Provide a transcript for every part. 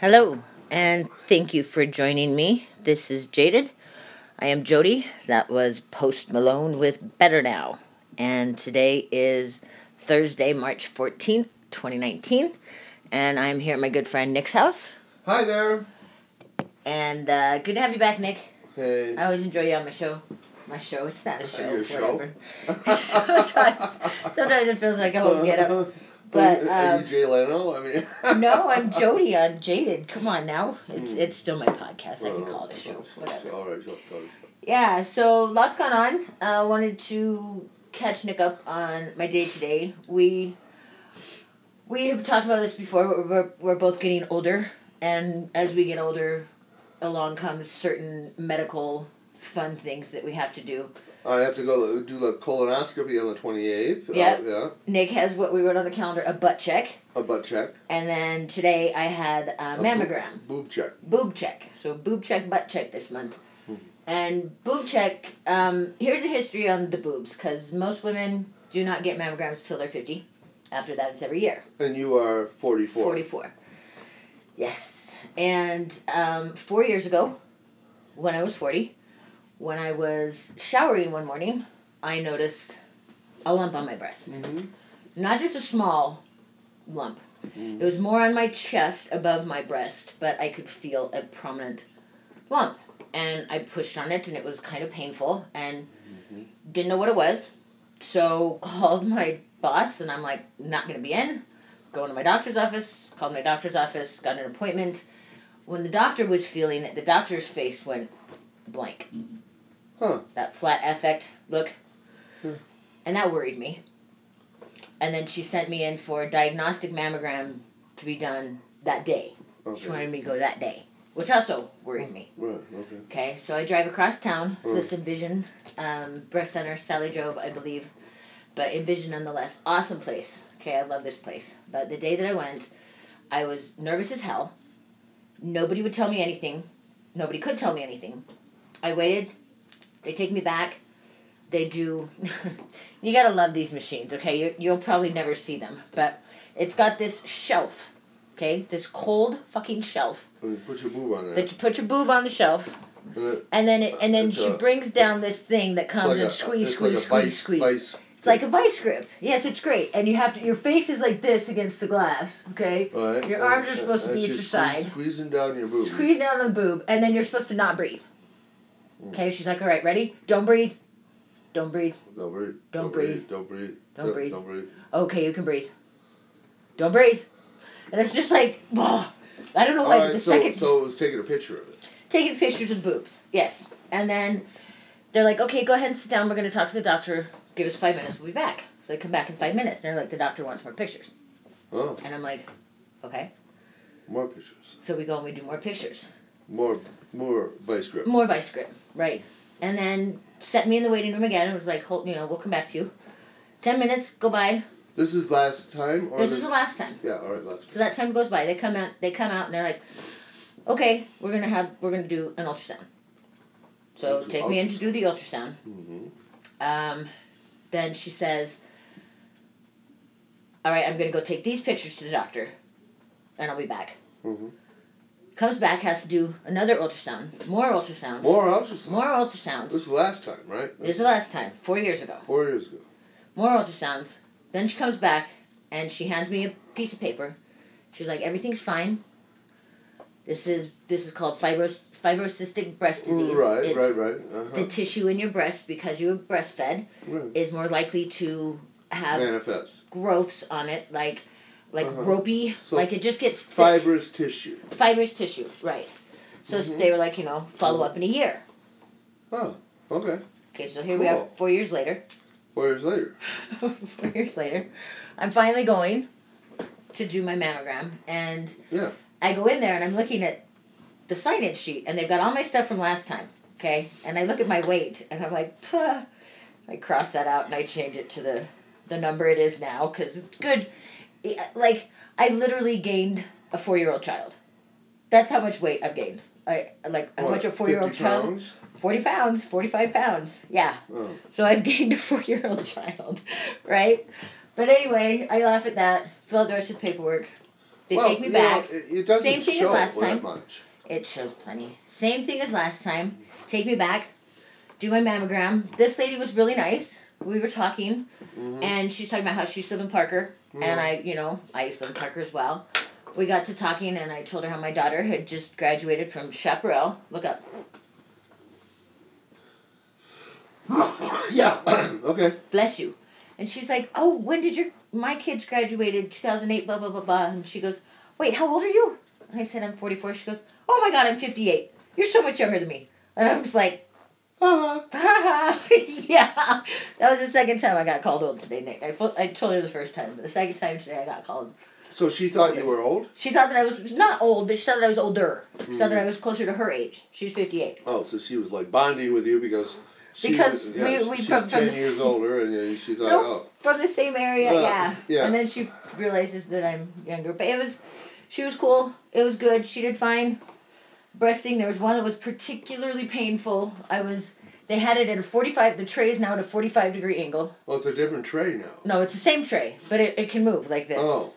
Hello, and thank you for joining me. This is Jaded. I am Jody. That was Post Malone with Better Now. And today is Thursday, March 14th, 2019. And I'm here at my good friend Nick's house. Hi there. And good to have you back, Nick. Hey. I always enjoy you on my show. My show. It's not a show. Your show? sometimes it feels like a whole get-up. But are you Jay Leno? I mean, no, I'm Jody on Jaded. Come on now, it's still my podcast. I can call it a show, whatever. All right, show. Yeah, so lots gone on. I wanted to catch Nick up on my day today. We have talked about this before. But we're both getting older, and as we get older, along comes certain medical fun things that we have to do. I have to go do the colonoscopy on the 28th. Yep. Yeah. Nick has what we wrote on the calendar, a butt check. A butt check. And then today I had a mammogram. Boob check. Boob check. So boob check, butt check this month. And boob check, here's a history on the boobs, because most women do not get mammograms till they're 50. After that, it's every year. And you are 44. 44. Yes. And 4 years ago, when I was 40... when I was showering one morning, I noticed a lump on my breast. Mm-hmm. Not just a small lump. Mm-hmm. It was more on my chest above my breast, but I could feel a prominent lump. And I pushed on it, and it was kind of painful, and didn't know what it was. So called my boss, and I'm like, not going to be in. Going to my doctor's office, called my doctor's office, got an appointment. When the doctor was feeling it, the doctor's face went blank. Huh. That flat effect look. Huh. And that worried me. And then she sent me in for a diagnostic mammogram to be done that day. Okay. She wanted me to go that day, which also worried me. Right, okay. So I drive across town to this Envision breast center, Sally Jobe, I believe. But Envision nonetheless. Awesome place. Okay, I love this place. But the day that I went, I was nervous as hell. Nobody would tell me anything. Nobody could tell me anything. I waited. They take me back. They do... you gotta love these machines, okay? You'll probably never see them. But it's got this shelf, okay? This cold fucking shelf. And you put your boob on there. That you put your boob on the shelf. And then she brings down this thing that comes like and squeeze. It's like a vice grip. Yes, it's great. And you have to... your face is like this against the glass, okay? Right. Your arms are supposed to be at your side. Squeezing down your boob. Squeezing down the boob. And then you're supposed to not breathe. Okay, she's like, all right, ready? Don't breathe. Don't breathe. Don't breathe. Don't breathe. Don't breathe. Don't breathe. Don't breathe. Okay, you can breathe. Don't breathe. And it's just like, oh, I don't know why right, the so, second... So it was taking a picture of it. Taking pictures of boobs, yes. And then they're like, okay, go ahead and sit down. We're going to talk to the doctor. Give us 5 minutes. We'll be back. So they come back in 5 minutes. They're like, the doctor wants more pictures. Oh. And I'm like, okay. More pictures. So we go and we do more pictures. More vice grip. More vice grip, right. And then sent me in the waiting room again and was like, we'll come back to you. 10 minutes go by. This is last time? Or this was the last time. Yeah, all right, last time. So that time goes by. They come out and they're like, okay, we're gonna do an ultrasound. So take me in to do the ultrasound. Mm-hmm. Then she says, all right, I'm gonna go take these pictures to the doctor and I'll be back. Mm-hmm. Comes back, has to do another ultrasound. More ultrasounds. This is the last time, right? This is the last time. 4 years ago. More ultrasounds. Then she comes back, and she hands me a piece of paper. She's like, everything's fine. This is called fibrocystic breast disease. Right. Uh-huh. The tissue in your breast, because you were breastfed, is more likely to have growths on it, like ropey, so like it just gets thick. Fibrous tissue, right. So they were like, follow up in a year. Oh, okay. Okay, so here we are 4 years later. 4 years later. I'm finally going to do my mammogram, and I go in there, and I'm looking at the sign-in sheet, and they've got all my stuff from last time, okay? And I look at my weight, and I'm like, puh. I cross that out, and I change it to the number it is now, because it's good. Like, I literally gained a 4-year-old child. That's how much weight I've gained. How much a 4-year-old child? 40 pounds, 45 pounds. Yeah. Oh. So I've gained a 4-year-old child, right? But anyway, I laugh at that. Fill out the rest of the paperwork. They take me back. Know, it doesn't Same thing show as last time. Much. It shows plenty. Same thing as last time. Take me back. Do my mammogram. This lady was really nice. We were talking, mm-hmm. and she's talking about how she used to live in Parker, mm-hmm. and I used to live in Parker as well. We got to talking, and I told her how my daughter had just graduated from Chaparral. Look up. Yeah. Okay. Bless you. And she's like, oh, when did my kids graduated, 2008, blah, blah, blah, blah. And she goes, wait, how old are you? And I said, I'm 44. She goes, oh, my God, I'm 58. You're so much younger than me. And I was like, yeah. That was the second time I got called old today, Nick. I told her the first time, but the second time today I got called. So she thought you were old? She thought that I was not old, but she thought that I was older. She thought that I was closer to her age. She was 58. Oh, so she was like bonding with you because she's 10 years older, and she thought, from the same area, yeah. And then she realizes that I'm younger. But she was cool. It was good. She did fine. Breasting, there was one that was particularly painful. They had it at a 45, the tray is now at a 45-degree angle. Well, it's a different tray now. No, it's the same tray, but it can move like this. Oh,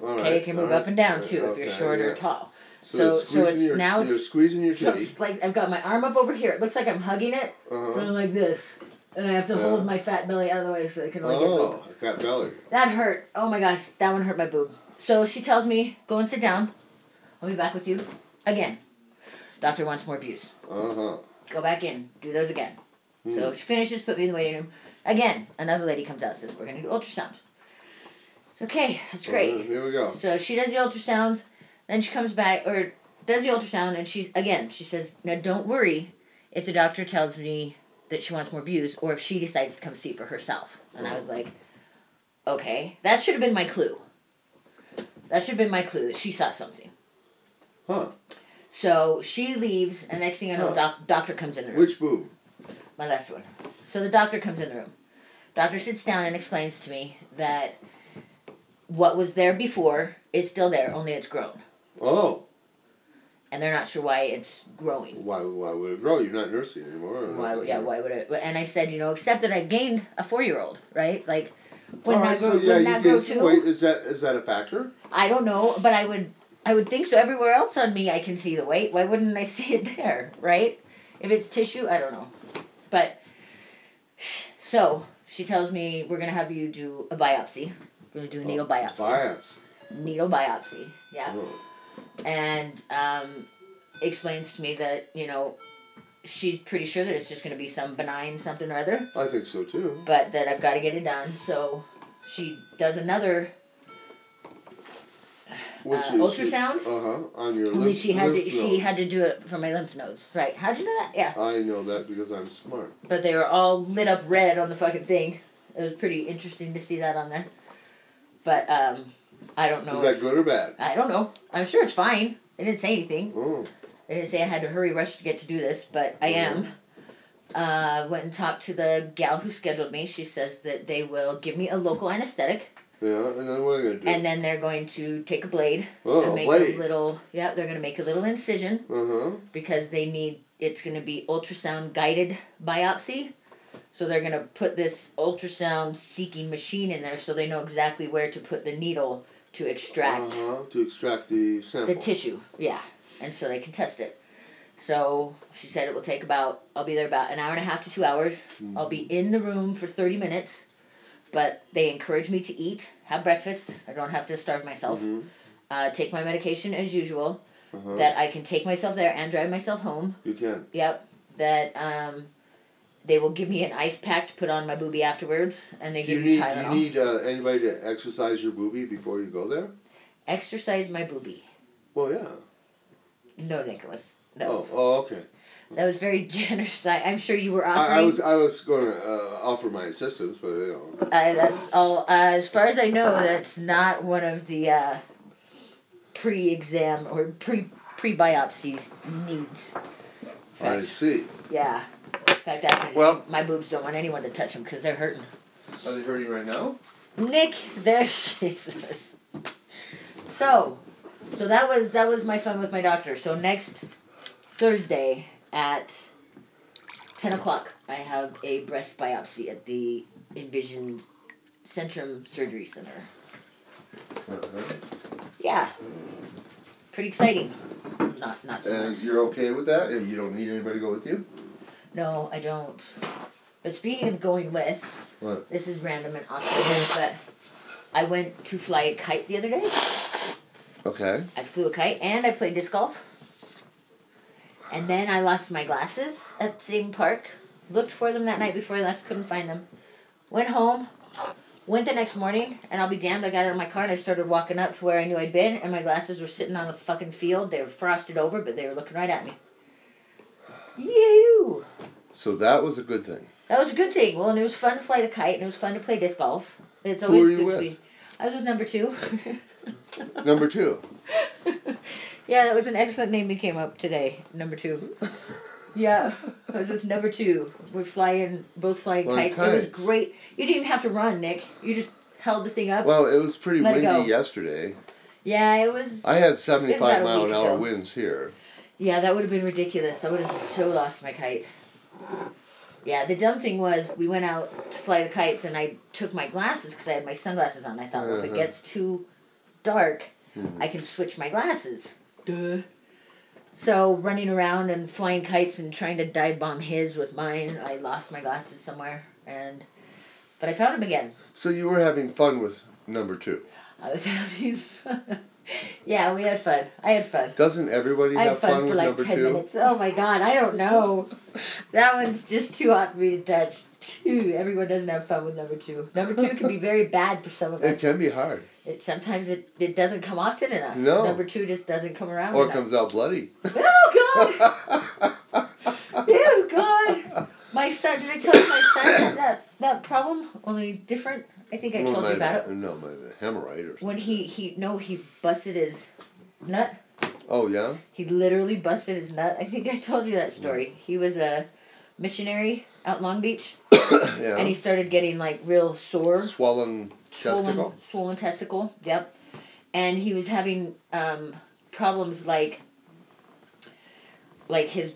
all right. Okay, it can move up and down, too, if you're short or tall. So you're squeezing your titty. It's like I've got my arm up over here. It looks like I'm hugging it, but I'm like this. And I have to hold my fat belly out of the way so it can only get boob. Oh, fat belly. That hurt. Oh, my gosh, that one hurt my boob. So she tells me, go and sit down. I'll be back with you again. Doctor wants more views. Go back in. Do those again. Mm. So she finishes, put me in the waiting room. Again, another lady comes out and says, we're going to do ultrasounds. It's okay. That's great. Here we go. So she does the ultrasounds. Then she comes back, or does the ultrasound, and she says, now don't worry if the doctor tells me that she wants more views, or if she decides to come see for herself. And I was like, okay. That should have been my clue. That she saw something. Huh. So she leaves, and next thing I know, doctor comes in the room. Which boob? My left one. So the doctor comes in the room. Doctor sits down and explains to me that what was there before is still there, only it's grown. Oh. And they're not sure why it's growing. Why would it grow? You're not nursing anymore. Why would it? And I said, except that I gained a 4-year-old, right? Like, wouldn't that grow too? Wait, is that a factor? I don't know, but I would think so. Everywhere else on me, I can see the weight. Why wouldn't I see it there, right? If it's tissue, I don't know. But, so, she tells me, we're going to have you do a biopsy. We're going to do a needle biopsy. Needle biopsy, yeah. Oh. And explains to me that, she's pretty sure that it's just going to be some benign something or other. I think so, too. But that I've got to get it done. So, she does another ultrasound. On your lymph nodes. She had to do it for my lymph nodes. Right. How'd you know that? Yeah. I know that because I'm smart. But they were all lit up red on the fucking thing. It was pretty interesting to see that on there. But I don't know. Is that good or bad? I don't know. I'm sure it's fine. They didn't say anything. Oh. They didn't say I had to rush to get to do this, but I am. Went and talked to the gal who scheduled me. She says that they will give me a local anesthetic. Yeah, and then what are they going to do? And then they're going to take a blade. Oh, and make a little. Yeah, they're going to make a little incision. Because they need. It's going to be ultrasound guided biopsy. So they're going to put this ultrasound seeking machine in there so they know exactly where to put the needle to extract. To extract the sample. The tissue, yeah. And so they can test it. So she said it will take I'll be there about 1.5 to 2 hours. Mm-hmm. I'll be in the room for 30 minutes. But they encourage me to eat, have breakfast. I don't have to starve myself. Mm-hmm. Take my medication as usual. That I can take myself there and drive myself home. You can. Yep. That they will give me an ice pack to put on my boobie afterwards, and they give me Tylenol. Do you need anybody to exercise your boobie before you go there? Exercise my boobie. Well, yeah. No, Nicholas. No. Oh, okay. That was very generous. I'm sure you were offering. I was going to offer my assistance, but that's all. As far as I know, that's not one of the pre-exam or pre-biopsy needs. I see. Yeah. In fact, my boobs don't want anyone to touch them because they're hurting. Are they hurting right now? Nick, there Jesus. So that was my fun with my doctor. So next Thursday. At 10 o'clock, I have a breast biopsy at the Envision Centrum Surgery Center. Yeah. Pretty exciting. Not so much. And you're okay with that? You don't need anybody to go with you? No, I don't. But speaking of going with, what? This is random and awkward, but I went to fly a kite the other day. Okay. I flew a kite and I played disc golf. And then I lost my glasses at the same park. Looked for them that night before I left, couldn't find them. Went home, went the next morning, and I'll be damned, I got out of my car and I started walking up to where I knew I'd been, and my glasses were sitting on the fucking field. They were frosted over, but they were looking right at me. Yee-hoo! So that was a good thing. That was a good thing. Well, and it was fun to fly the kite, and it was fun to play disc golf. It's always good to be. Who were you with? I was with number two. Number two? Yeah, that was an excellent name you came up today, number two. Yeah, I was with number two. We're both flying kites. It was great. You didn't even have to run, Nick. You just held the thing up. Well, it was pretty windy yesterday. Yeah, it was. I had 75 mile an hour winds here. Yeah, that would have been ridiculous. I would have so lost my kite. Yeah, the dumb thing was we went out to fly the kites and I took my glasses because I had my sunglasses on. I thought, well, if it gets too dark, I can switch my glasses. Duh. So, running around and flying kites and trying to dive bomb his with mine, I lost my glasses somewhere, but I found them again. So you were having fun with number two. I was having fun. Yeah, we had fun. I had fun. Doesn't everybody have fun with number two? I had fun for like 10 minutes. Oh my God, I don't know. That one's just too hot for me to touch. Everyone doesn't have fun with number two. Number two can be very bad for some of us. It can be hard. Sometimes it doesn't come often enough. No. Number two just doesn't come around enough. Or it comes out bloody. Oh, God. Oh, God. My son, did I tell you my son had that problem? Only different? I think I told you about it. No, my hemorrhoid or something. When he busted his nut. Oh, yeah? He literally busted his nut. I think I told you that story. Yeah. He was a missionary out in Long Beach. Yeah. And he started getting, like, real sore. Swollen testicle, yep. And he was having problems like his...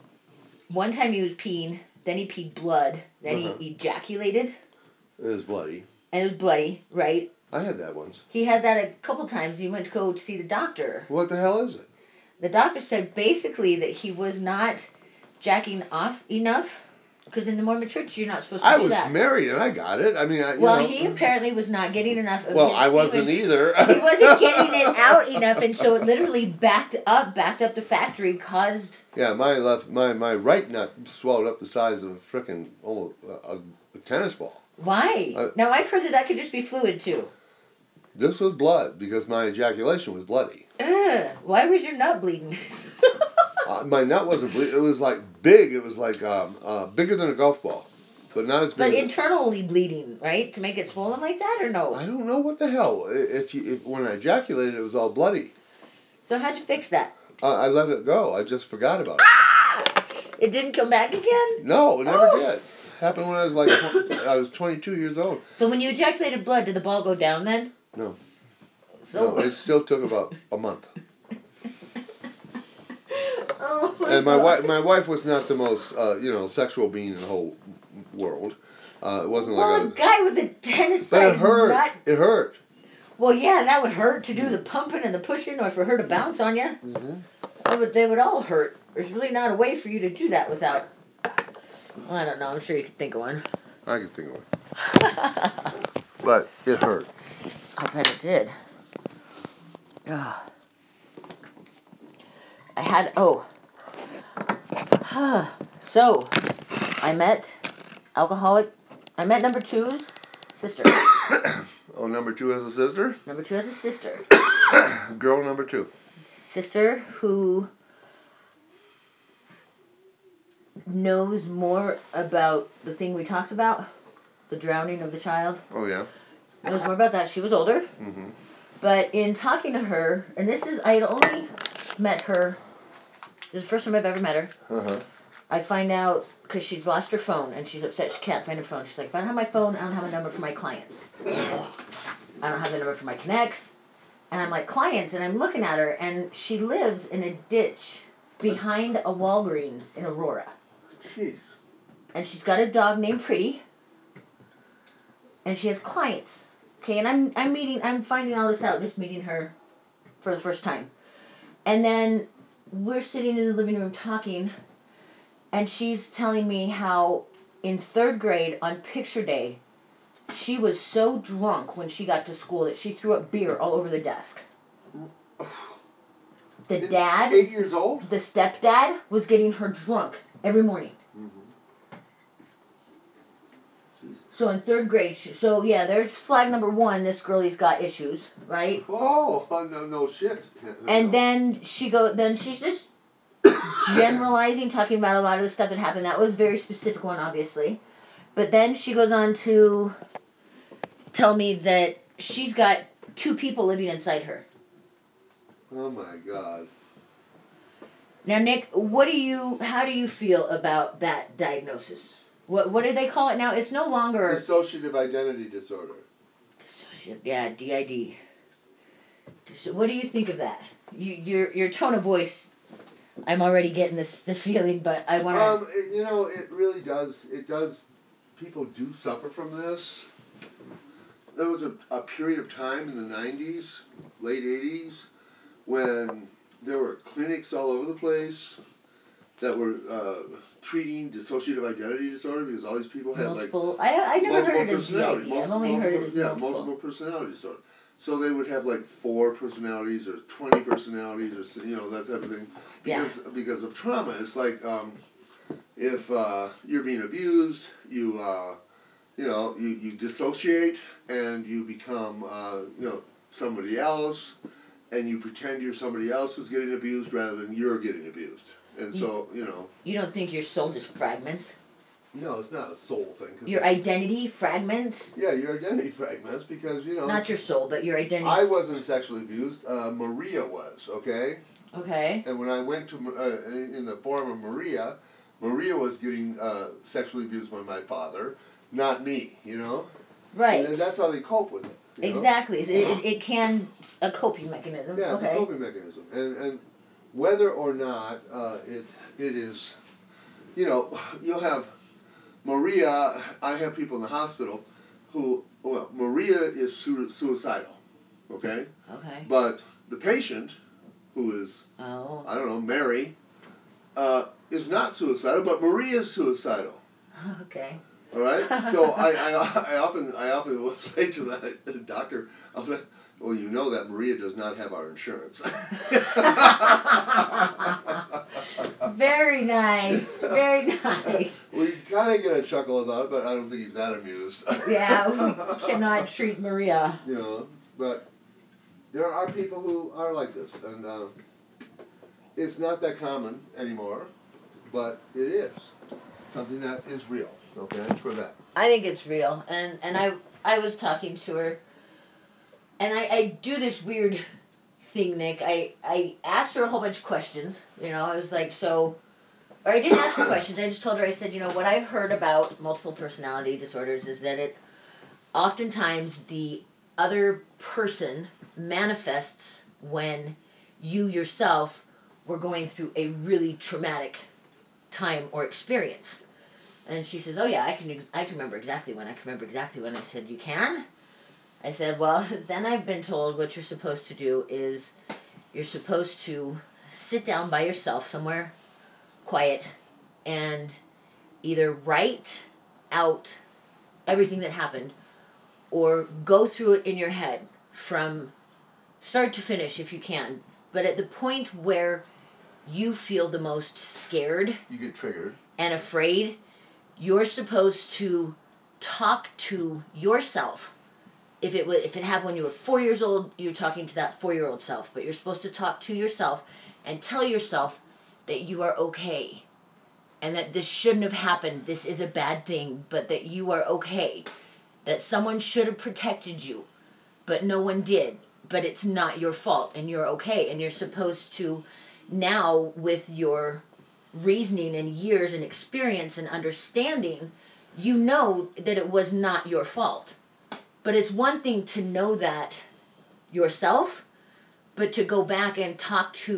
One time he was peeing, then he peed blood, then he ejaculated. It was bloody. And it was bloody, right? I had that once. He had that a couple times. He went to go see the doctor. What the hell is it? The doctor said basically that he was not jacking off enough. Because in the Mormon church, you're not supposed to do that. I was married and I got it. I mean, he apparently was not getting enough of his semen. Well, I wasn't either. He wasn't getting it out enough, and so it literally backed up the factory, caused... Yeah, my right nut swallowed up the size of a frickin' almost a tennis ball. Why? Now, I've heard that could just be fluid, too. This was blood, because my ejaculation was bloody. Ugh, why was your nut bleeding? My nut wasn't bleeding. It was like big. It was like bigger than a golf ball, but not as big. But internally bleeding, right? To make it swollen like that, or no? I don't know what the hell. When I ejaculated, it was all bloody. So how'd you fix that? I let it go. I just forgot about it. Ah! It didn't come back again? No, it never did. Happened when I was 22 years old. So when you ejaculated blood, did the ball go down then? No. So it still took about a month. Oh my wife was not the most, sexual being in the whole world. It wasn't a guy with a tennis size. But it hurt. Well, yeah, that would hurt to do the pumping and the pushing, or for her to bounce on you. Mm-hmm. They would all hurt. There's really not a way for you to do that without. Well, I don't know. I'm sure you could think of one. I could think of one. But it hurt. I bet it did. Ugh. I had... Oh. So, I met number two's sister. Oh, number two has a sister? Number two has a sister. Girl number two. Sister who knows more about the thing we talked about, the drowning of the child. Oh, yeah. Knows more about that. She was older. Mm-hmm. But in talking to her, and this is... I had only... met her. This is the first time I've ever met her. Uh-huh. I find out because she's lost her phone and she's upset she can't find her phone. She's like, if I don't have my phone, I don't have a number for my clients. I don't have the number for my connects. And I'm like, clients? And I'm looking at her, and she lives in a ditch behind a Walgreens in Aurora. Jeez. And she's got a dog named Pretty. And she has clients. Okay, and I'm finding all this out just meeting her for the first time. And then we're sitting in the living room talking, and she's telling me how in third grade on picture day, she was so drunk when she got to school that she threw up beer all over the desk. The dad... 8 years old? The stepdad was getting her drunk every morning. Mm-hmm. So in third grade... So, yeah, there's flag number one. This girlie's got issues, right? Oh, no shit. Then she goes... Then she's just generalizing, talking about a lot of the stuff that happened. That was a very specific one, obviously. But then she goes on to tell me that she's got two people living inside her. Oh my God. Now, Nick, how do you feel about that diagnosis? What do they call it now? It's no longer... Dissociative Identity Disorder. Dissociative, yeah, DID. What do you think of that? Your tone of voice, I'm already getting the feeling, but I want to... it really does. It does. People do suffer from this. There was a period of time in the 90s, late 80s, when there were clinics all over the place that were treating dissociative identity disorder because all these people had multiple, like... I've never heard of DID. I've only heard of it as multiple personality disorder. So they would have like 4 personalities or 20 personalities or, that type of thing. Because of trauma. It's like if you're being abused, you dissociate and you become, somebody else... And you pretend you're somebody else who's getting abused rather than you're getting abused. And so, You don't think your soul just fragments? No, it's not a soul thing. Your identity fragments? Yeah, your identity fragments because, Not your soul, but your identity. I wasn't sexually abused. Maria was, okay? Okay. And when I went to, in the form of Maria, Maria was getting sexually abused by my father, not me, Right. And that's how they cope with it. Exactly. It can... A coping mechanism. Yeah, it's a coping mechanism. And whether or not it is... you'll have Maria... I have people in the hospital who... Well, Maria is suicidal. Okay? Okay. But the patient, who is... Oh. I don't know, Mary, is not suicidal, but Maria is suicidal. Okay. All right, so I often will say to the doctor, I'll say, "Well, you know that Maria does not have our insurance." Very nice, very nice. We kind of get a chuckle about it, but I don't think he's that amused. Yeah, we cannot treat Maria. But there are people who are like this, and it's not that common anymore, but it is something that is real. Okay, for that. I think it's real. And I was talking to her, and I do this weird thing, Nick. I asked her a whole bunch of questions. I was like, I didn't ask her questions. I just told her, I said, what I've heard about multiple personality disorders is that it oftentimes the other person manifests when you yourself were going through a really traumatic time or experience. And she says, "Oh yeah, I can remember exactly when. I can remember exactly when." I said, "You can?" I said, "Well, then I've been told what you're supposed to do is you're supposed to sit down by yourself somewhere quiet and either write out everything that happened or go through it in your head from start to finish if you can. But at the point where you feel the most scared, you get triggered and afraid, you're supposed to talk to yourself. If it happened when you were 4 years old, you're talking to that 4-year-old self. But you're supposed to talk to yourself and tell yourself that you are okay. And that this shouldn't have happened. This is a bad thing. But that you are okay. That someone should have protected you. But no one did. But it's not your fault. And you're okay. And you're supposed to now with your... reasoning and years and experience and understanding, that it was not your fault. But it's one thing to know that yourself, but to go back and talk to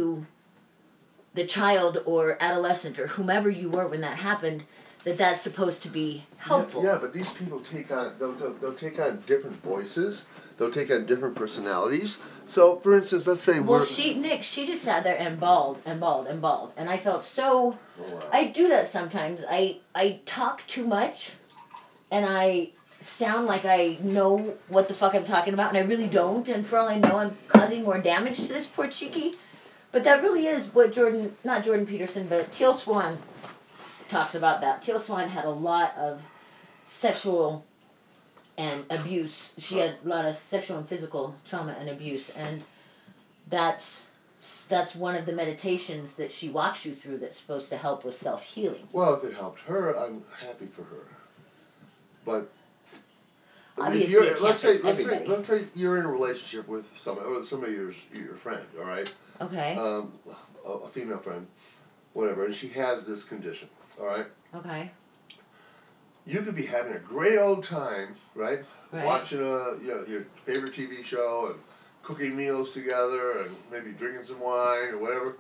the child or adolescent or whomever you were when that happened, that that's supposed to be helpful. Yeah, but these people take on, they'll take on different voices. They'll take on different personalities. So, for instance, let's say we're... Well, Nick, she just sat there and bawled. And I felt so... Oh, wow. I do that sometimes. I talk too much, and I sound like I know what the fuck I'm talking about, and I really don't. And for all I know, I'm causing more damage to this poor cheeky. But that really is what Jordan... Not Jordan Peterson, but Teal Swan... talks about that. Teal Swan had a lot of sexual and abuse. She had a lot of sexual and physical trauma and abuse, and that's one of the meditations that she walks you through that's supposed to help with self-healing. Well, if it helped her, I'm happy for her. But obviously, let's say you're in a relationship with somebody your friend, all right? Okay. A female friend, whatever, and she has this condition. All right? Okay. You could be having a great old time, right? Watching your favorite TV show and cooking meals together and maybe drinking some wine or whatever.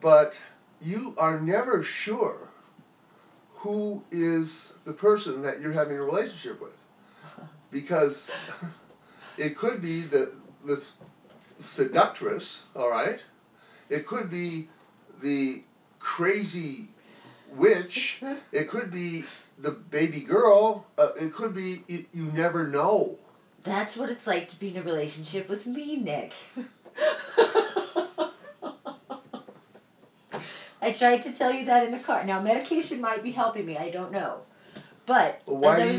But you are never sure who is the person that you're having a relationship with. Because it could be this seductress, all right? It could be the crazy... Which, it could be the baby girl, it could be, you never know. That's what it's like to be in a relationship with me, Nick. I tried to tell you that in the car. Now, medication might be helping me, I don't know. But, way back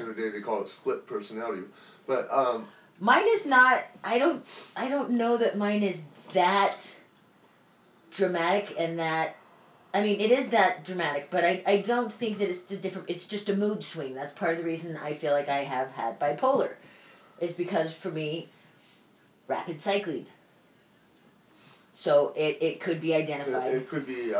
in the day, they called it split personality. But, mine is not, I don't know that mine is that... dramatic, and that, I mean, it is that dramatic, but I don't think that it's different. It's just a mood swing. That's part of the reason I feel like I have had bipolar, is because for me, rapid cycling. So it could be identified. It could be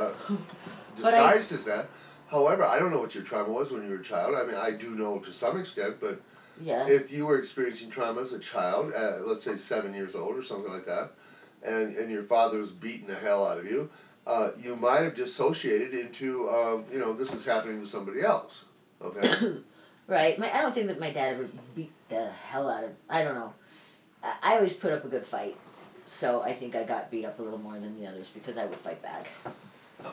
disguised as that. However, I don't know what your trauma was when you were a child. I mean, I do know to some extent, but yeah. If you were experiencing trauma as a child, let's say 7 years old or something like that, and your father's beating the hell out of you, you might have dissociated into, this is happening to somebody else, okay? Right. I don't think that my dad ever beat the hell out of, I don't know. I always put up a good fight, so I think I got beat up a little more than the others because I would fight back.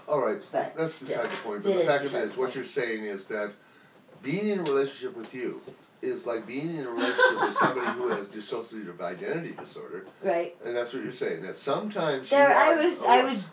All right, but that's beside the point, but the fact of it is what you're saying is that being in a relationship with you is like being in a relationship with somebody who has dissociative identity disorder. Right. And that's what you're saying. That sometimes I was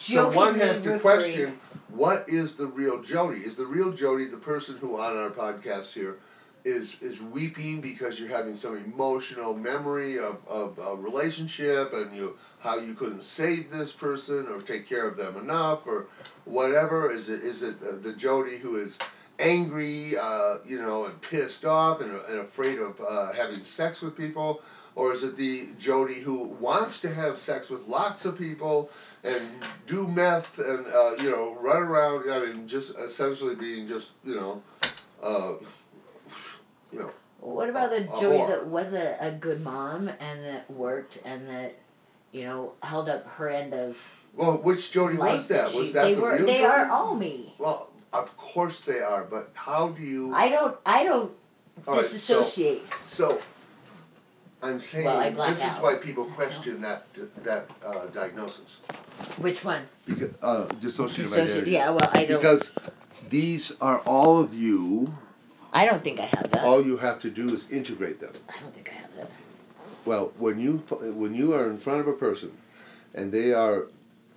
joking. Someone has to question, what is the real Jody? Is the real Jody the person who on our podcast here is weeping because you're having some emotional memory of a relationship and how you couldn't save this person or take care of them enough or whatever? Is it the Jody who is angry, and pissed off and afraid of having sex with people? Or is it the Jody who wants to have sex with lots of people and do meth and, run around, just essentially being just, What about the Jody that was a good mom and that worked and that, held up her end of Well, which Jody was that? Was that the real Jody? They are all me. Well... Of course they are, but how do you... I don't disassociate. Right, so, I'm saying this is why people question that diagnosis. Which one? Because, dissociative identity. Yeah, well, I don't... Because these are all of you... I don't think I have that. All you have to do is integrate them. I don't think I have that. Well, when you are in front of a person, and they are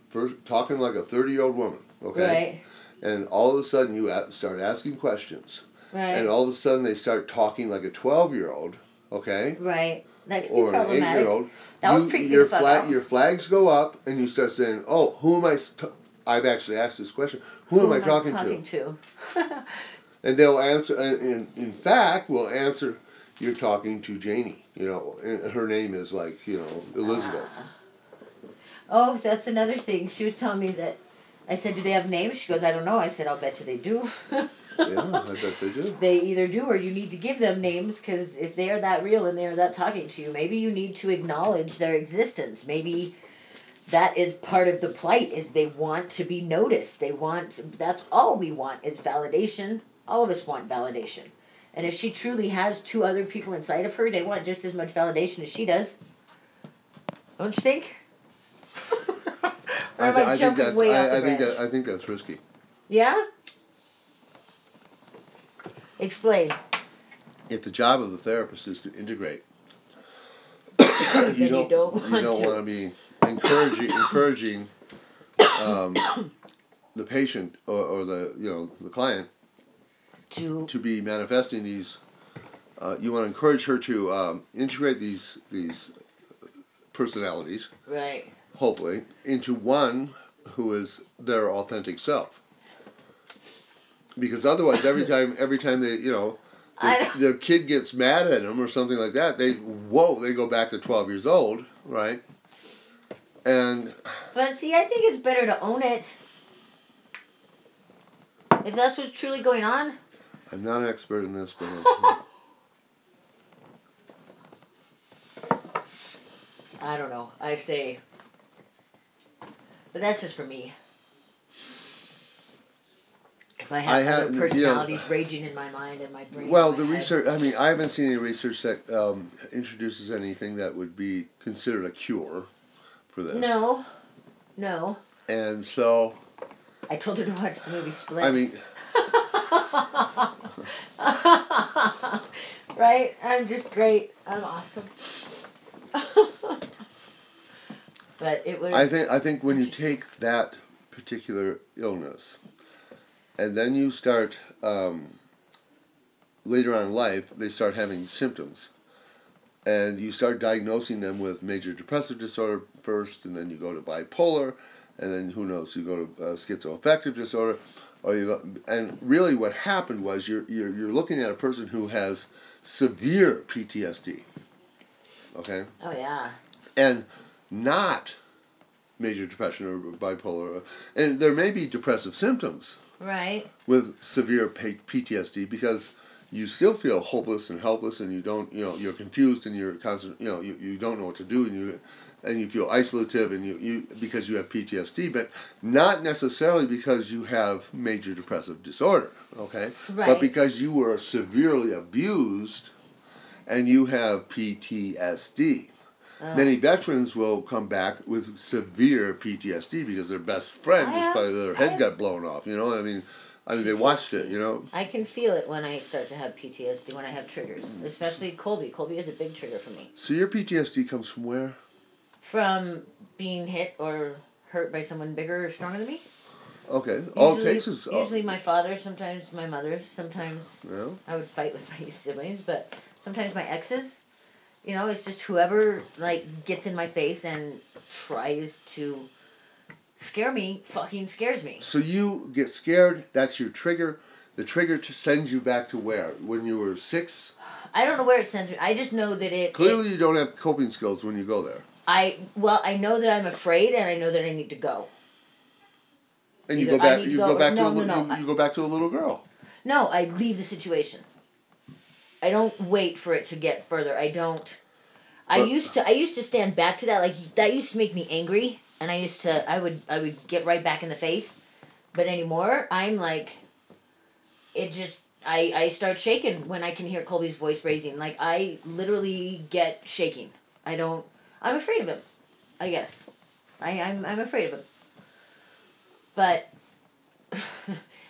first talking like a 30-year-old woman, okay? Right. And all of a sudden, you start asking questions. Right. And all of a sudden, they start talking like a 12-year-old, okay? Right. That could be problematic. Or an 8-year-old. That would freak the fuck out. Your flags go up, and you start saying, oh, who am I... I've actually asked this question. Who am I talking to? And they'll answer... And in fact, we'll answer, you're talking to Janie. And her name is like, Elizabeth. Oh, that's another thing. She was telling me that... I said, do they have names? She goes, I don't know. I said, I'll bet you they do. Yeah, I bet they do. They either do or you need to give them names because if they are that real and they are that talking to you, maybe you need to acknowledge their existence. Maybe that is part of the plight, is they want to be noticed. They want, that's all we want is validation. All of us want validation. And if she truly has two other people inside of her, they want just as much validation as she does. Don't you think? I think that's risky. Yeah? Explain. If the job of the therapist is to integrate, you don't want to be encouraging the patient or the the client to be manifesting these. You want to encourage her to integrate these personalities, right? Hopefully, into one who is their authentic self. Because otherwise, every time they their kid gets mad at them or something like that, they go back to 12 years old, right? But see, I think it's better to own it. If that's what's truly going on. I'm not an expert in this, but I don't know. I say, but that's just for me. If I have other personalities raging in my mind and my brain. Well, research, I mean, I haven't seen any research that introduces anything that would be considered a cure for this. No. And so, I told her to watch the movie Split. I mean, right? I'm just great. I'm awesome. But it was. I think when you take that particular illness, and then you start, later on in life, they start having symptoms. And you start diagnosing them with major depressive disorder first, and then you go to bipolar, and then who knows, you go to schizoaffective disorder. And really what happened was you're looking at a person who has severe PTSD. Okay? Oh, yeah. And not major depression or bipolar. And there may be depressive symptoms. Right. With severe PTSD, because you still feel hopeless and helpless, and you don't, you're confused, and you're constant, you don't know what to do, and you feel isolative, and you because you have PTSD, but not necessarily because you have major depressive disorder, okay? Right. But because you were severely abused, and you have PTSD. Many veterans will come back with severe PTSD because their best friend got blown off. You know what I mean? They watched it, I can feel it when I start to have PTSD, when I have triggers, especially Colby. Colby is a big trigger for me. So your PTSD comes from where? From being hit or hurt by someone bigger or stronger than me. Okay. All it takes is... Usually my father, sometimes my mother, sometimes I would fight with my siblings, but sometimes my exes. It's just whoever, gets in my face and tries to scare me, fucking scares me. So you get scared, that's your trigger. The trigger sends you back to where? When you were 6? I don't know where it sends me. I just know that it... Clearly you don't have coping skills when you go there. I know that I'm afraid, and I know that I need to go. And you go back to a little girl. No, I leave the situation. I don't wait for it to get further. I don't. I used to stand back to that. That used to make me angry, and I would get right back in the face. But anymore, I'm I start shaking when I can hear Colby's voice raising. I literally get shaking. I'm afraid of him, I guess. I'm afraid of him. But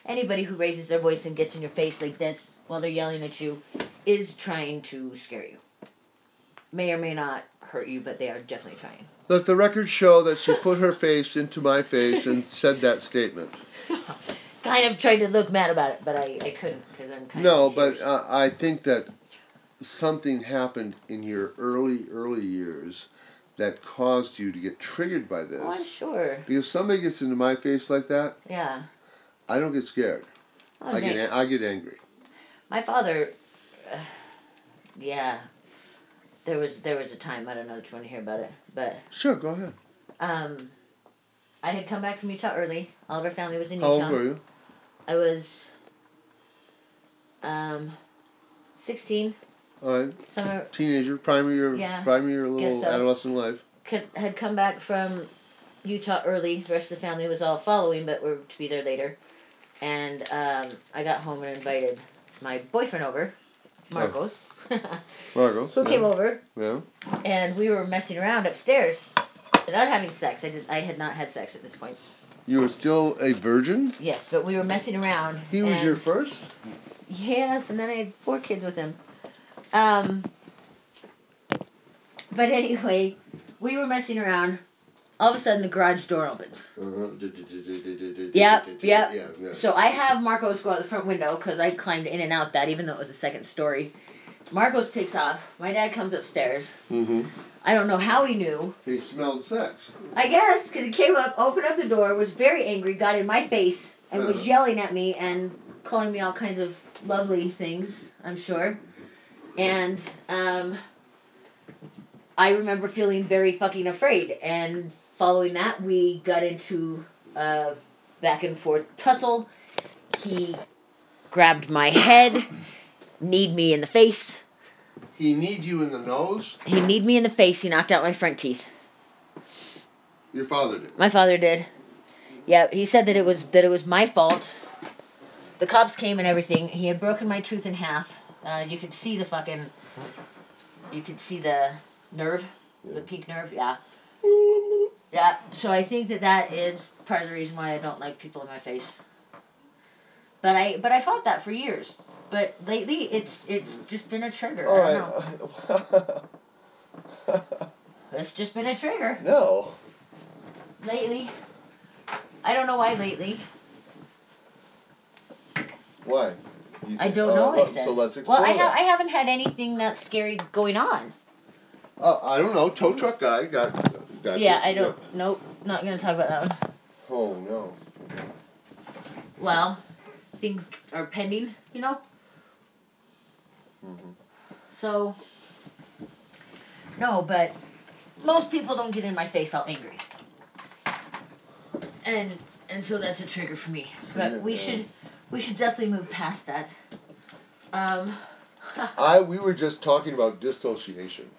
anybody who raises their voice and gets in your face like this while they're yelling at you is trying to scare you. May or may not hurt you, but they are definitely trying. Let the record show that she put her face into my face and said that statement. Kind of tried to look mad about it, but I couldn't because I'm kind of... No, but I think that something happened in your early years that caused you to get triggered by this. Oh, I'm sure. Because somebody gets into my face like that... Yeah. I don't get scared. I get angry. My father... yeah, there was a time, I don't know if you want to hear about it, but... Sure, go ahead. I had come back from Utah early. All of our family was in Utah. How old were you? I was 16. All right. Summer. Teenager, primary year, adolescent life. Had come back from Utah early. The rest of the family was all following, but we're to be there later. And I got home and invited my boyfriend over, Marcos. Yeah. Marcos. Who came over. Yeah. And we were messing around upstairs. Not having sex. I had not had sex at this point. You were still a virgin? Yes, but we were messing around. He was your first? Yes, and then I had 4 kids with him. But anyway, we were messing around. All of a sudden, the garage door opens. Uh-huh. Yep. So I have Marcos go out the front window because I climbed in and out that, even though it was a second story. Marcos takes off. My dad comes upstairs. Mm-hmm. I don't know how he knew. He smelled sex. I guess, because he came up, opened up the door, was very angry, got in my face, and was yelling at me and calling me all kinds of lovely things, I'm sure. And I remember feeling very fucking afraid. And following that, we got into a back-and-forth tussle. He grabbed my head, kneed me in the face. He kneed you in the nose? He kneed me in the face. He knocked out my front teeth. Your father did? My father did. Yeah, he said that it was my fault. The cops came and everything. He had broken my tooth in half. You could see the fucking... You could see the nerve. Yeah. The pink nerve, yeah. Yeah, so I think that is part of the reason why I don't like people in my face. But I fought that for years. But lately, it's just been a trigger. All right. I don't know. It's just been a trigger. No. Lately. I don't know why lately. Why? I don't know, I said. So let's explore. Well, I haven't had anything that's scary going on. I don't know. Tow truck guy got yeah, you. I don't... Yeah. Nope. Not going to talk about that one. Oh, no. Well, things are pending, you know? Mm-hmm. So, no, but most people don't get in my face all angry. And so that's a trigger for me. But we should definitely move past that. We were just talking about dissociation.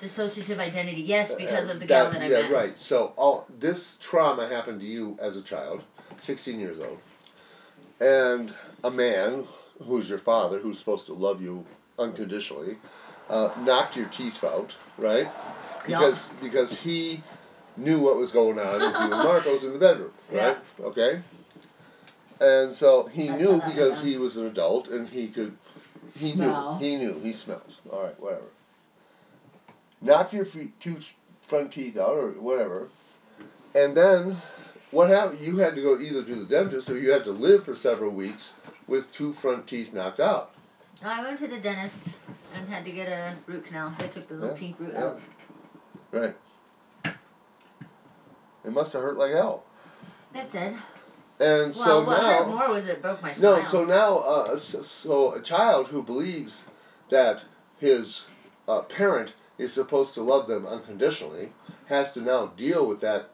Dissociative identity, yes, because of the gal that I met. Yeah, right. So this trauma happened to you as a child, 16 years old. And a man, who's your father, who's supposed to love you unconditionally, knocked your teeth out, right? Because he knew what was going on with you and Marcos in the bedroom, right? Yeah. Okay? And so he knew because he was an adult and he knew. He smells. All right, whatever. Knocked your two front teeth out or whatever. And then what happened? You had to go either to the dentist or you had to live for several weeks with 2 front teeth knocked out. I went to the dentist and had to get a root canal. They took the little pink root out. Right. It must have hurt like hell. It did. And so now... Well, what hurt more was it broke my smile. No, so now, so a child who believes that his parent is supposed to love them unconditionally has to now deal with that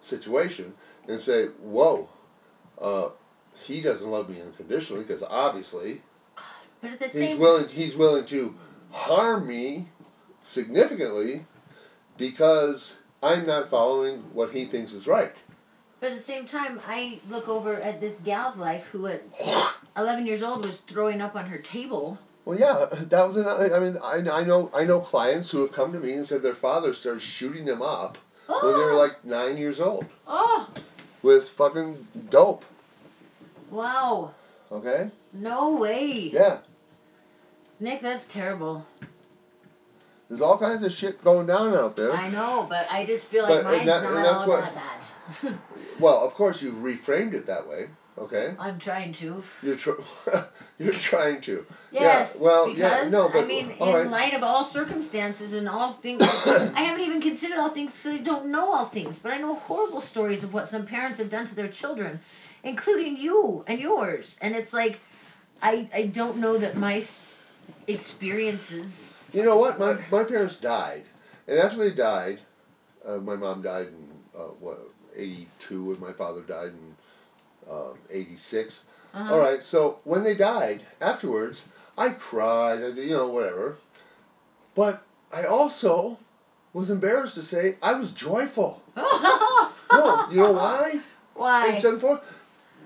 situation and say, whoa, he doesn't love me unconditionally because obviously... But at the same he's willing to harm me significantly because I'm not following what he thinks is right. But at the same time, I look over at this gal's life who at 11 years old was throwing up on her table. Well, yeah, that was another... I mean, I know clients who have come to me and said their father started shooting them up when they were like 9 years old. Oh! With fucking dope. Wow. Okay? No way. Yeah. Nick, that's terrible. There's all kinds of shit going down out there. I know, but I just feel like mine's not all that bad. Well, of course, you've reframed it that way, okay? I'm trying to. You're trying to. Yes, yeah, well, because, yeah, no, but, I mean, in light of all circumstances and all things, I haven't even considered all things, so I don't know all things, but I know horrible stories of what some parents have done to their children, including you and yours. And it's like... I don't know that my experiences... You know what? My parents died. And after they died, my mom died in, 82, and my father died in, 86. Uh-huh. All right, so when they died, afterwards, I cried, whatever. But I also was embarrassed to say I was joyful. No, problem. You know why? Why? It's unfortunate.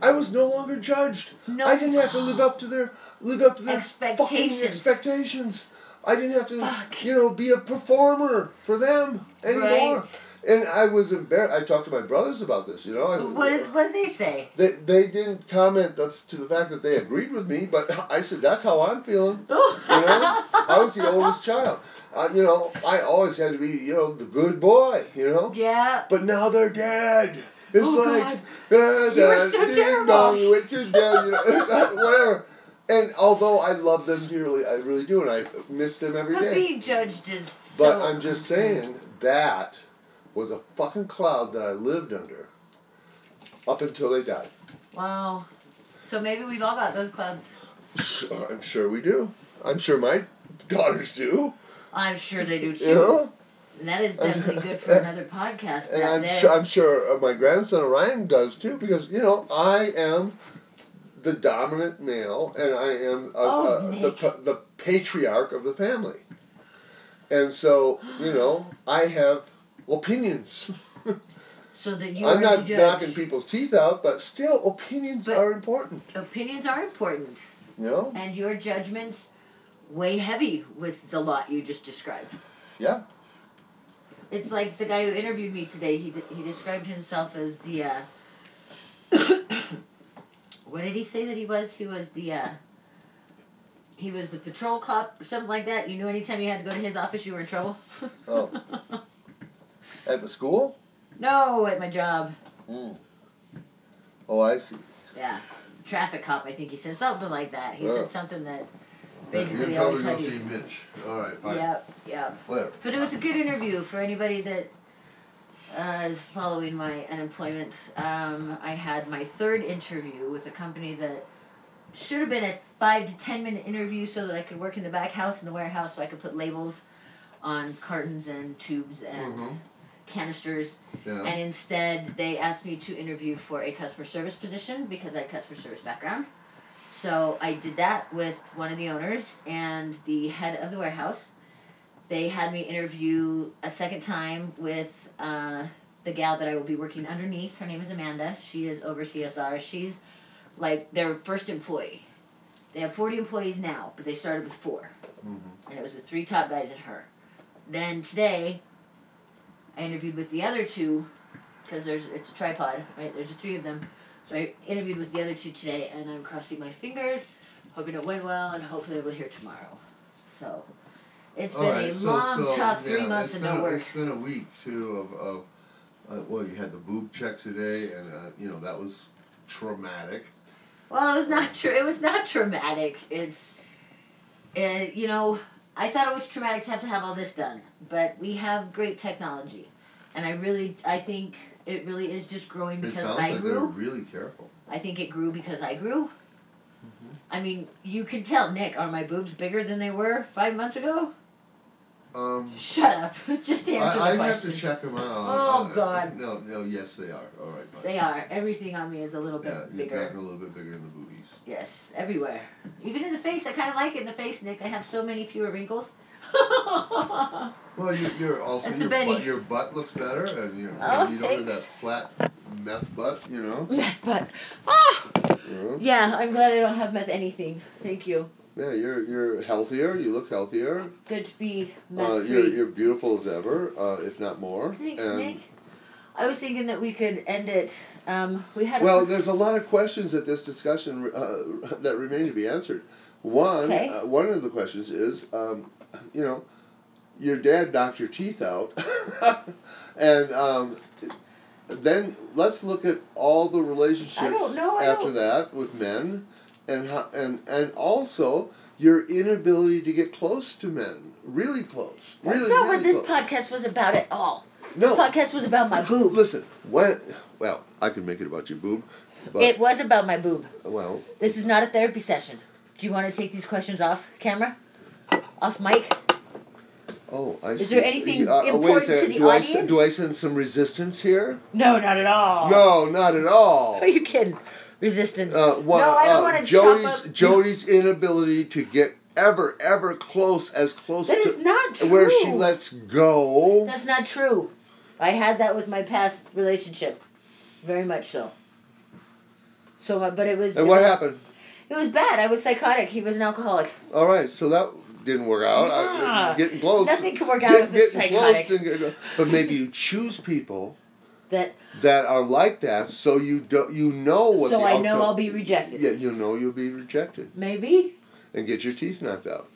I was no longer judged. No. I didn't have to live up to their fucking expectations. I didn't have to, be a performer for them anymore. Right. And I was embarrassed. I talked to my brothers about this, What did they say? They didn't comment to the fact that they agreed with me, but I said, that's how I'm feeling. I was the oldest child. I always had to be, the good boy, Yeah. But now they're dead. It's you were so terrible. You went too dead, whatever. And although I love them dearly, I really do, and I miss them every day. Being judged is so... But I'm just saying that was a fucking cloud that I lived under up until they died. Wow. So maybe we've all got those clouds. I'm sure we do. I'm sure my daughters do. I'm sure they do, too. And that is definitely good for another podcast. And I'm sure my grandson, Ryan, does, too, because, I am the dominant male, and I am the patriarch of the family. And so, I have opinions. So that you I'm not judge. Knocking people's teeth out, but still, opinions are important. Opinions are important. And your judgments weigh heavy with the lot you just described. Yeah. It's like the guy who interviewed me today, he described himself as the, what did he say that he was? He was the patrol cop or something like that. You knew anytime you had to go to his office, you were in trouble. Oh. At the school? No, at my job. Mm. Oh, I see. Yeah. Traffic cop, I think he said something like that. He said something that... Basically, you're always heavy. See Mitch. All right, fine. Yep. Whatever. But it was a good interview for anybody that is following my unemployment. I had my third interview with a company that should have been a 5 to 10 minute interview so that I could work in the back house, in the warehouse, so I could put labels on cartons and tubes and canisters. Yeah. And instead, they asked me to interview for a customer service position because I had customer service background. So I did that with one of the owners and the head of the warehouse. They had me interview a second time with the gal that I will be working underneath. Her name is Amanda. She is over CSR. She's like their first employee. They have 40 employees now, but they started with 4. Mm-hmm. And it was the 3 top guys and her. Then today, I interviewed with the other 2 because it's a tripod, right? There's 3 of them. So I interviewed with the other 2 today, and I'm crossing my fingers, hoping it went well, and hopefully we'll hear tomorrow. So it's been tough 3 months of no work. It's been a week, too, well, you had the boob check today, and, that was traumatic. Well, it was not traumatic. It's, I thought it was traumatic to have all this done, but we have great technology, and I think... It really is just growing because I grew. It sounds like they're really careful. I think it grew because I grew. Mm-hmm. I mean, you can tell, Nick, are my boobs bigger than they were 5 months ago? Shut up. Just answer the question. I have to check them out. Oh, God. No, yes, they are. All right. Bye. They are. Everything on me is a little bit bigger. Yeah, you've gotten a little bit bigger in the boobies. Yes, everywhere. Even in the face. I kind of like it in the face, Nick. I have so many fewer wrinkles. Well, you're also your butt looks better, and you don't have that flat meth butt, Meth butt. Ah. Yeah, I'm glad I don't have meth anything. Thank you. Yeah, you're healthier. You look healthier. Good to be meth free. You're beautiful as ever, if not more. Thanks, Nick. I was thinking that we could end it. We had. Well, there's a lot of questions at this discussion that remain to be answered. One of the questions is. Your dad knocked your teeth out. And then let's look at all the relationships after that with men and also your inability to get close to men. Really close. That's not what this podcast was about at all. No. This podcast was about my boob. Listen, well, I could make it about your boob. But it was about my boob. Well. This is not a therapy session. Do you want to take these questions off camera? Off mic? Oh, I see. Is there anything important to the audience? Do I sense some resistance here? No, not at all. No, not at all. Are you kidding? Resistance. No, I don't want to chop up. Jody's inability to get ever close to... That is not true. ...where she lets go. That's not true. I had that with my past relationship. very much so. But it was... And what happened? It was bad. I was psychotic. He was an alcoholic. All right, so that didn't work out. Yeah. Getting close. Nothing can work out if it's psychotic. But maybe you choose people that are like that, so you don't. You know what. So the outcome, I know I'll be rejected. Yeah, you know you'll be rejected. Maybe. And get your teeth knocked out.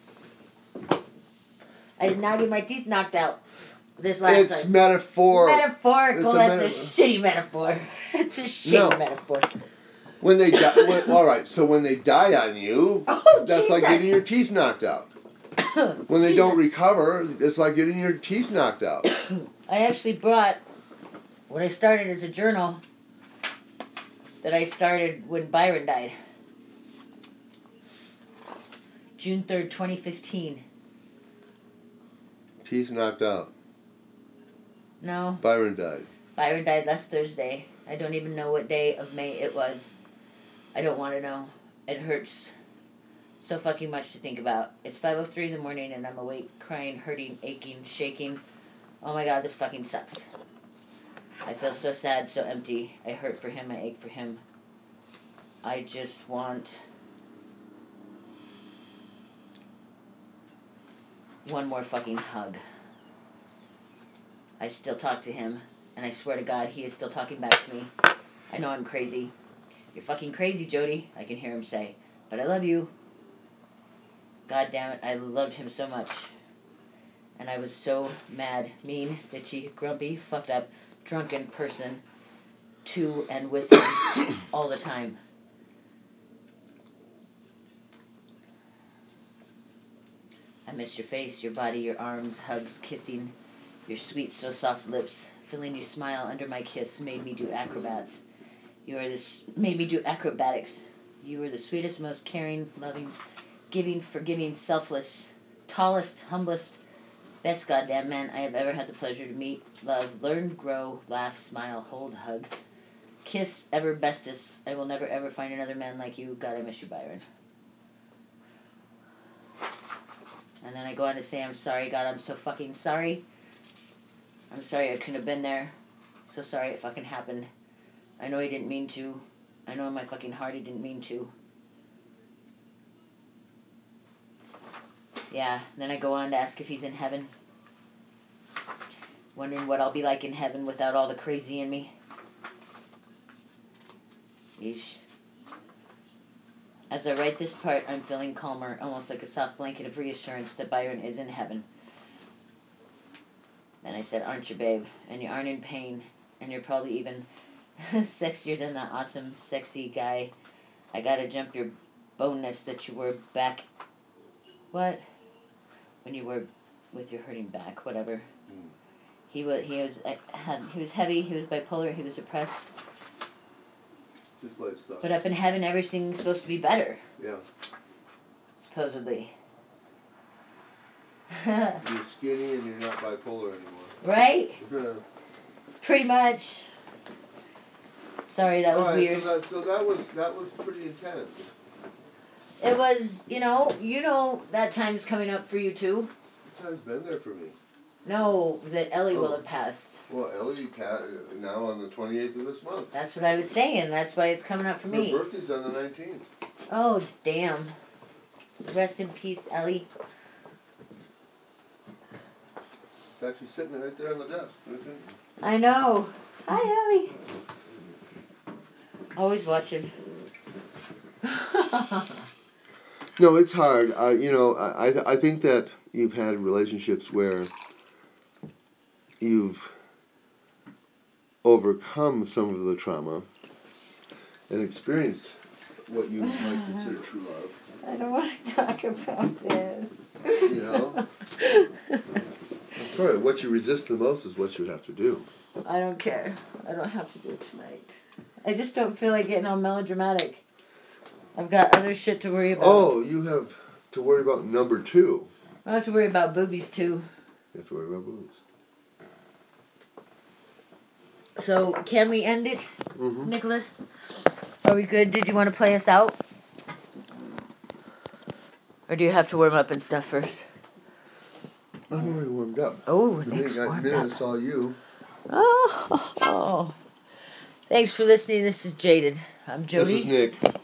I did not get my teeth knocked out this last time. It's metaphorical. That's a shitty metaphor. It's a shitty metaphor. When they die, all right. So when they die on you, that's like getting your teeth knocked out. When they don't recover, it's like getting your teeth knocked out. I actually brought what I started as a journal that I started when Byron died, June 3rd, 2015. Teeth knocked out. No. Byron died. Byron died last Thursday. I don't even know what day of May it was. I don't want to know. It hurts so fucking much to think about. It's 5:03 in the morning and I'm awake, crying, hurting, aching, shaking. Oh my God, this fucking sucks. I feel so sad, so empty. I hurt for him, I ache for him. I just want one more fucking hug. I still talk to him, and I swear to God, he is still talking back to me. I know I'm crazy. You're fucking crazy, Jody, I can hear him say. But I love you. God damn it, I loved him so much. And I was so mad, mean, bitchy, grumpy, fucked up, drunken person to and with him all the time. I miss your face, your body, your arms, hugs, kissing, your sweet, so soft lips, feeling you smile under my kiss made me do acrobats. Made me do acrobatics. You were the sweetest, most caring, loving, giving, forgiving, selfless, tallest, humblest, best goddamn man I have ever had the pleasure to meet, love, learn, grow, laugh, smile, hold, hug, kiss, ever bestest. I will never ever find another man like you. God, I miss you, Byron. And then I go on to say, I'm sorry, God, I'm so fucking sorry. I'm sorry I couldn't have been there. So sorry it fucking happened. I know he didn't mean to. I know in my fucking heart he didn't mean to. Yeah, then I go on to ask if he's in heaven. Wondering what I'll be like in heaven without all the crazy in me. Yeesh. As I write this part, I'm feeling calmer, almost like a soft blanket of reassurance that Byron is in heaven. And I said, aren't you, babe? And you aren't in pain. And you're probably even sexier than that awesome, sexy guy. I gotta jump your boneness that you were back... What? When you were with your hurting back, whatever. Mm. He was heavy, he was bipolar, he was depressed. His life sucked. But up in heaven, everything's supposed to be better. Yeah. Supposedly. You're skinny and you're not bipolar anymore. Right? Pretty much. Sorry, that was weird. So that was pretty intense. It was, you know, that time's coming up for you too. That time's been there for me. No, that Ellie will have passed. Well, Ellie now on the 28th of this month. That's what I was saying. That's why it's coming up for me. Her birthday's on the 19th. Oh, damn. Rest in peace, Ellie. In fact, she's sitting right there on the desk. I know. Hi, Ellie. Always watching. No, it's hard. I think that you've had relationships where you've overcome some of the trauma and experienced what you might consider true love. I don't want to talk about this. You know? Sorry, what you resist the most is what you have to do. I don't care. I don't have to do it tonight. I just don't feel like getting all melodramatic. I've got other shit to worry about. Oh, you have to worry about number 2. I have to worry about boobies, too. You have to worry about boobs. So, can we end it, Nicholas? Are we good? Did you want to play us out? Or do you have to warm up and stuff first? I'm already warmed up. Oh, Nick's warmed up. I saw you. Oh. Thanks for listening. This is Jaded. I'm Joey. This is Nick.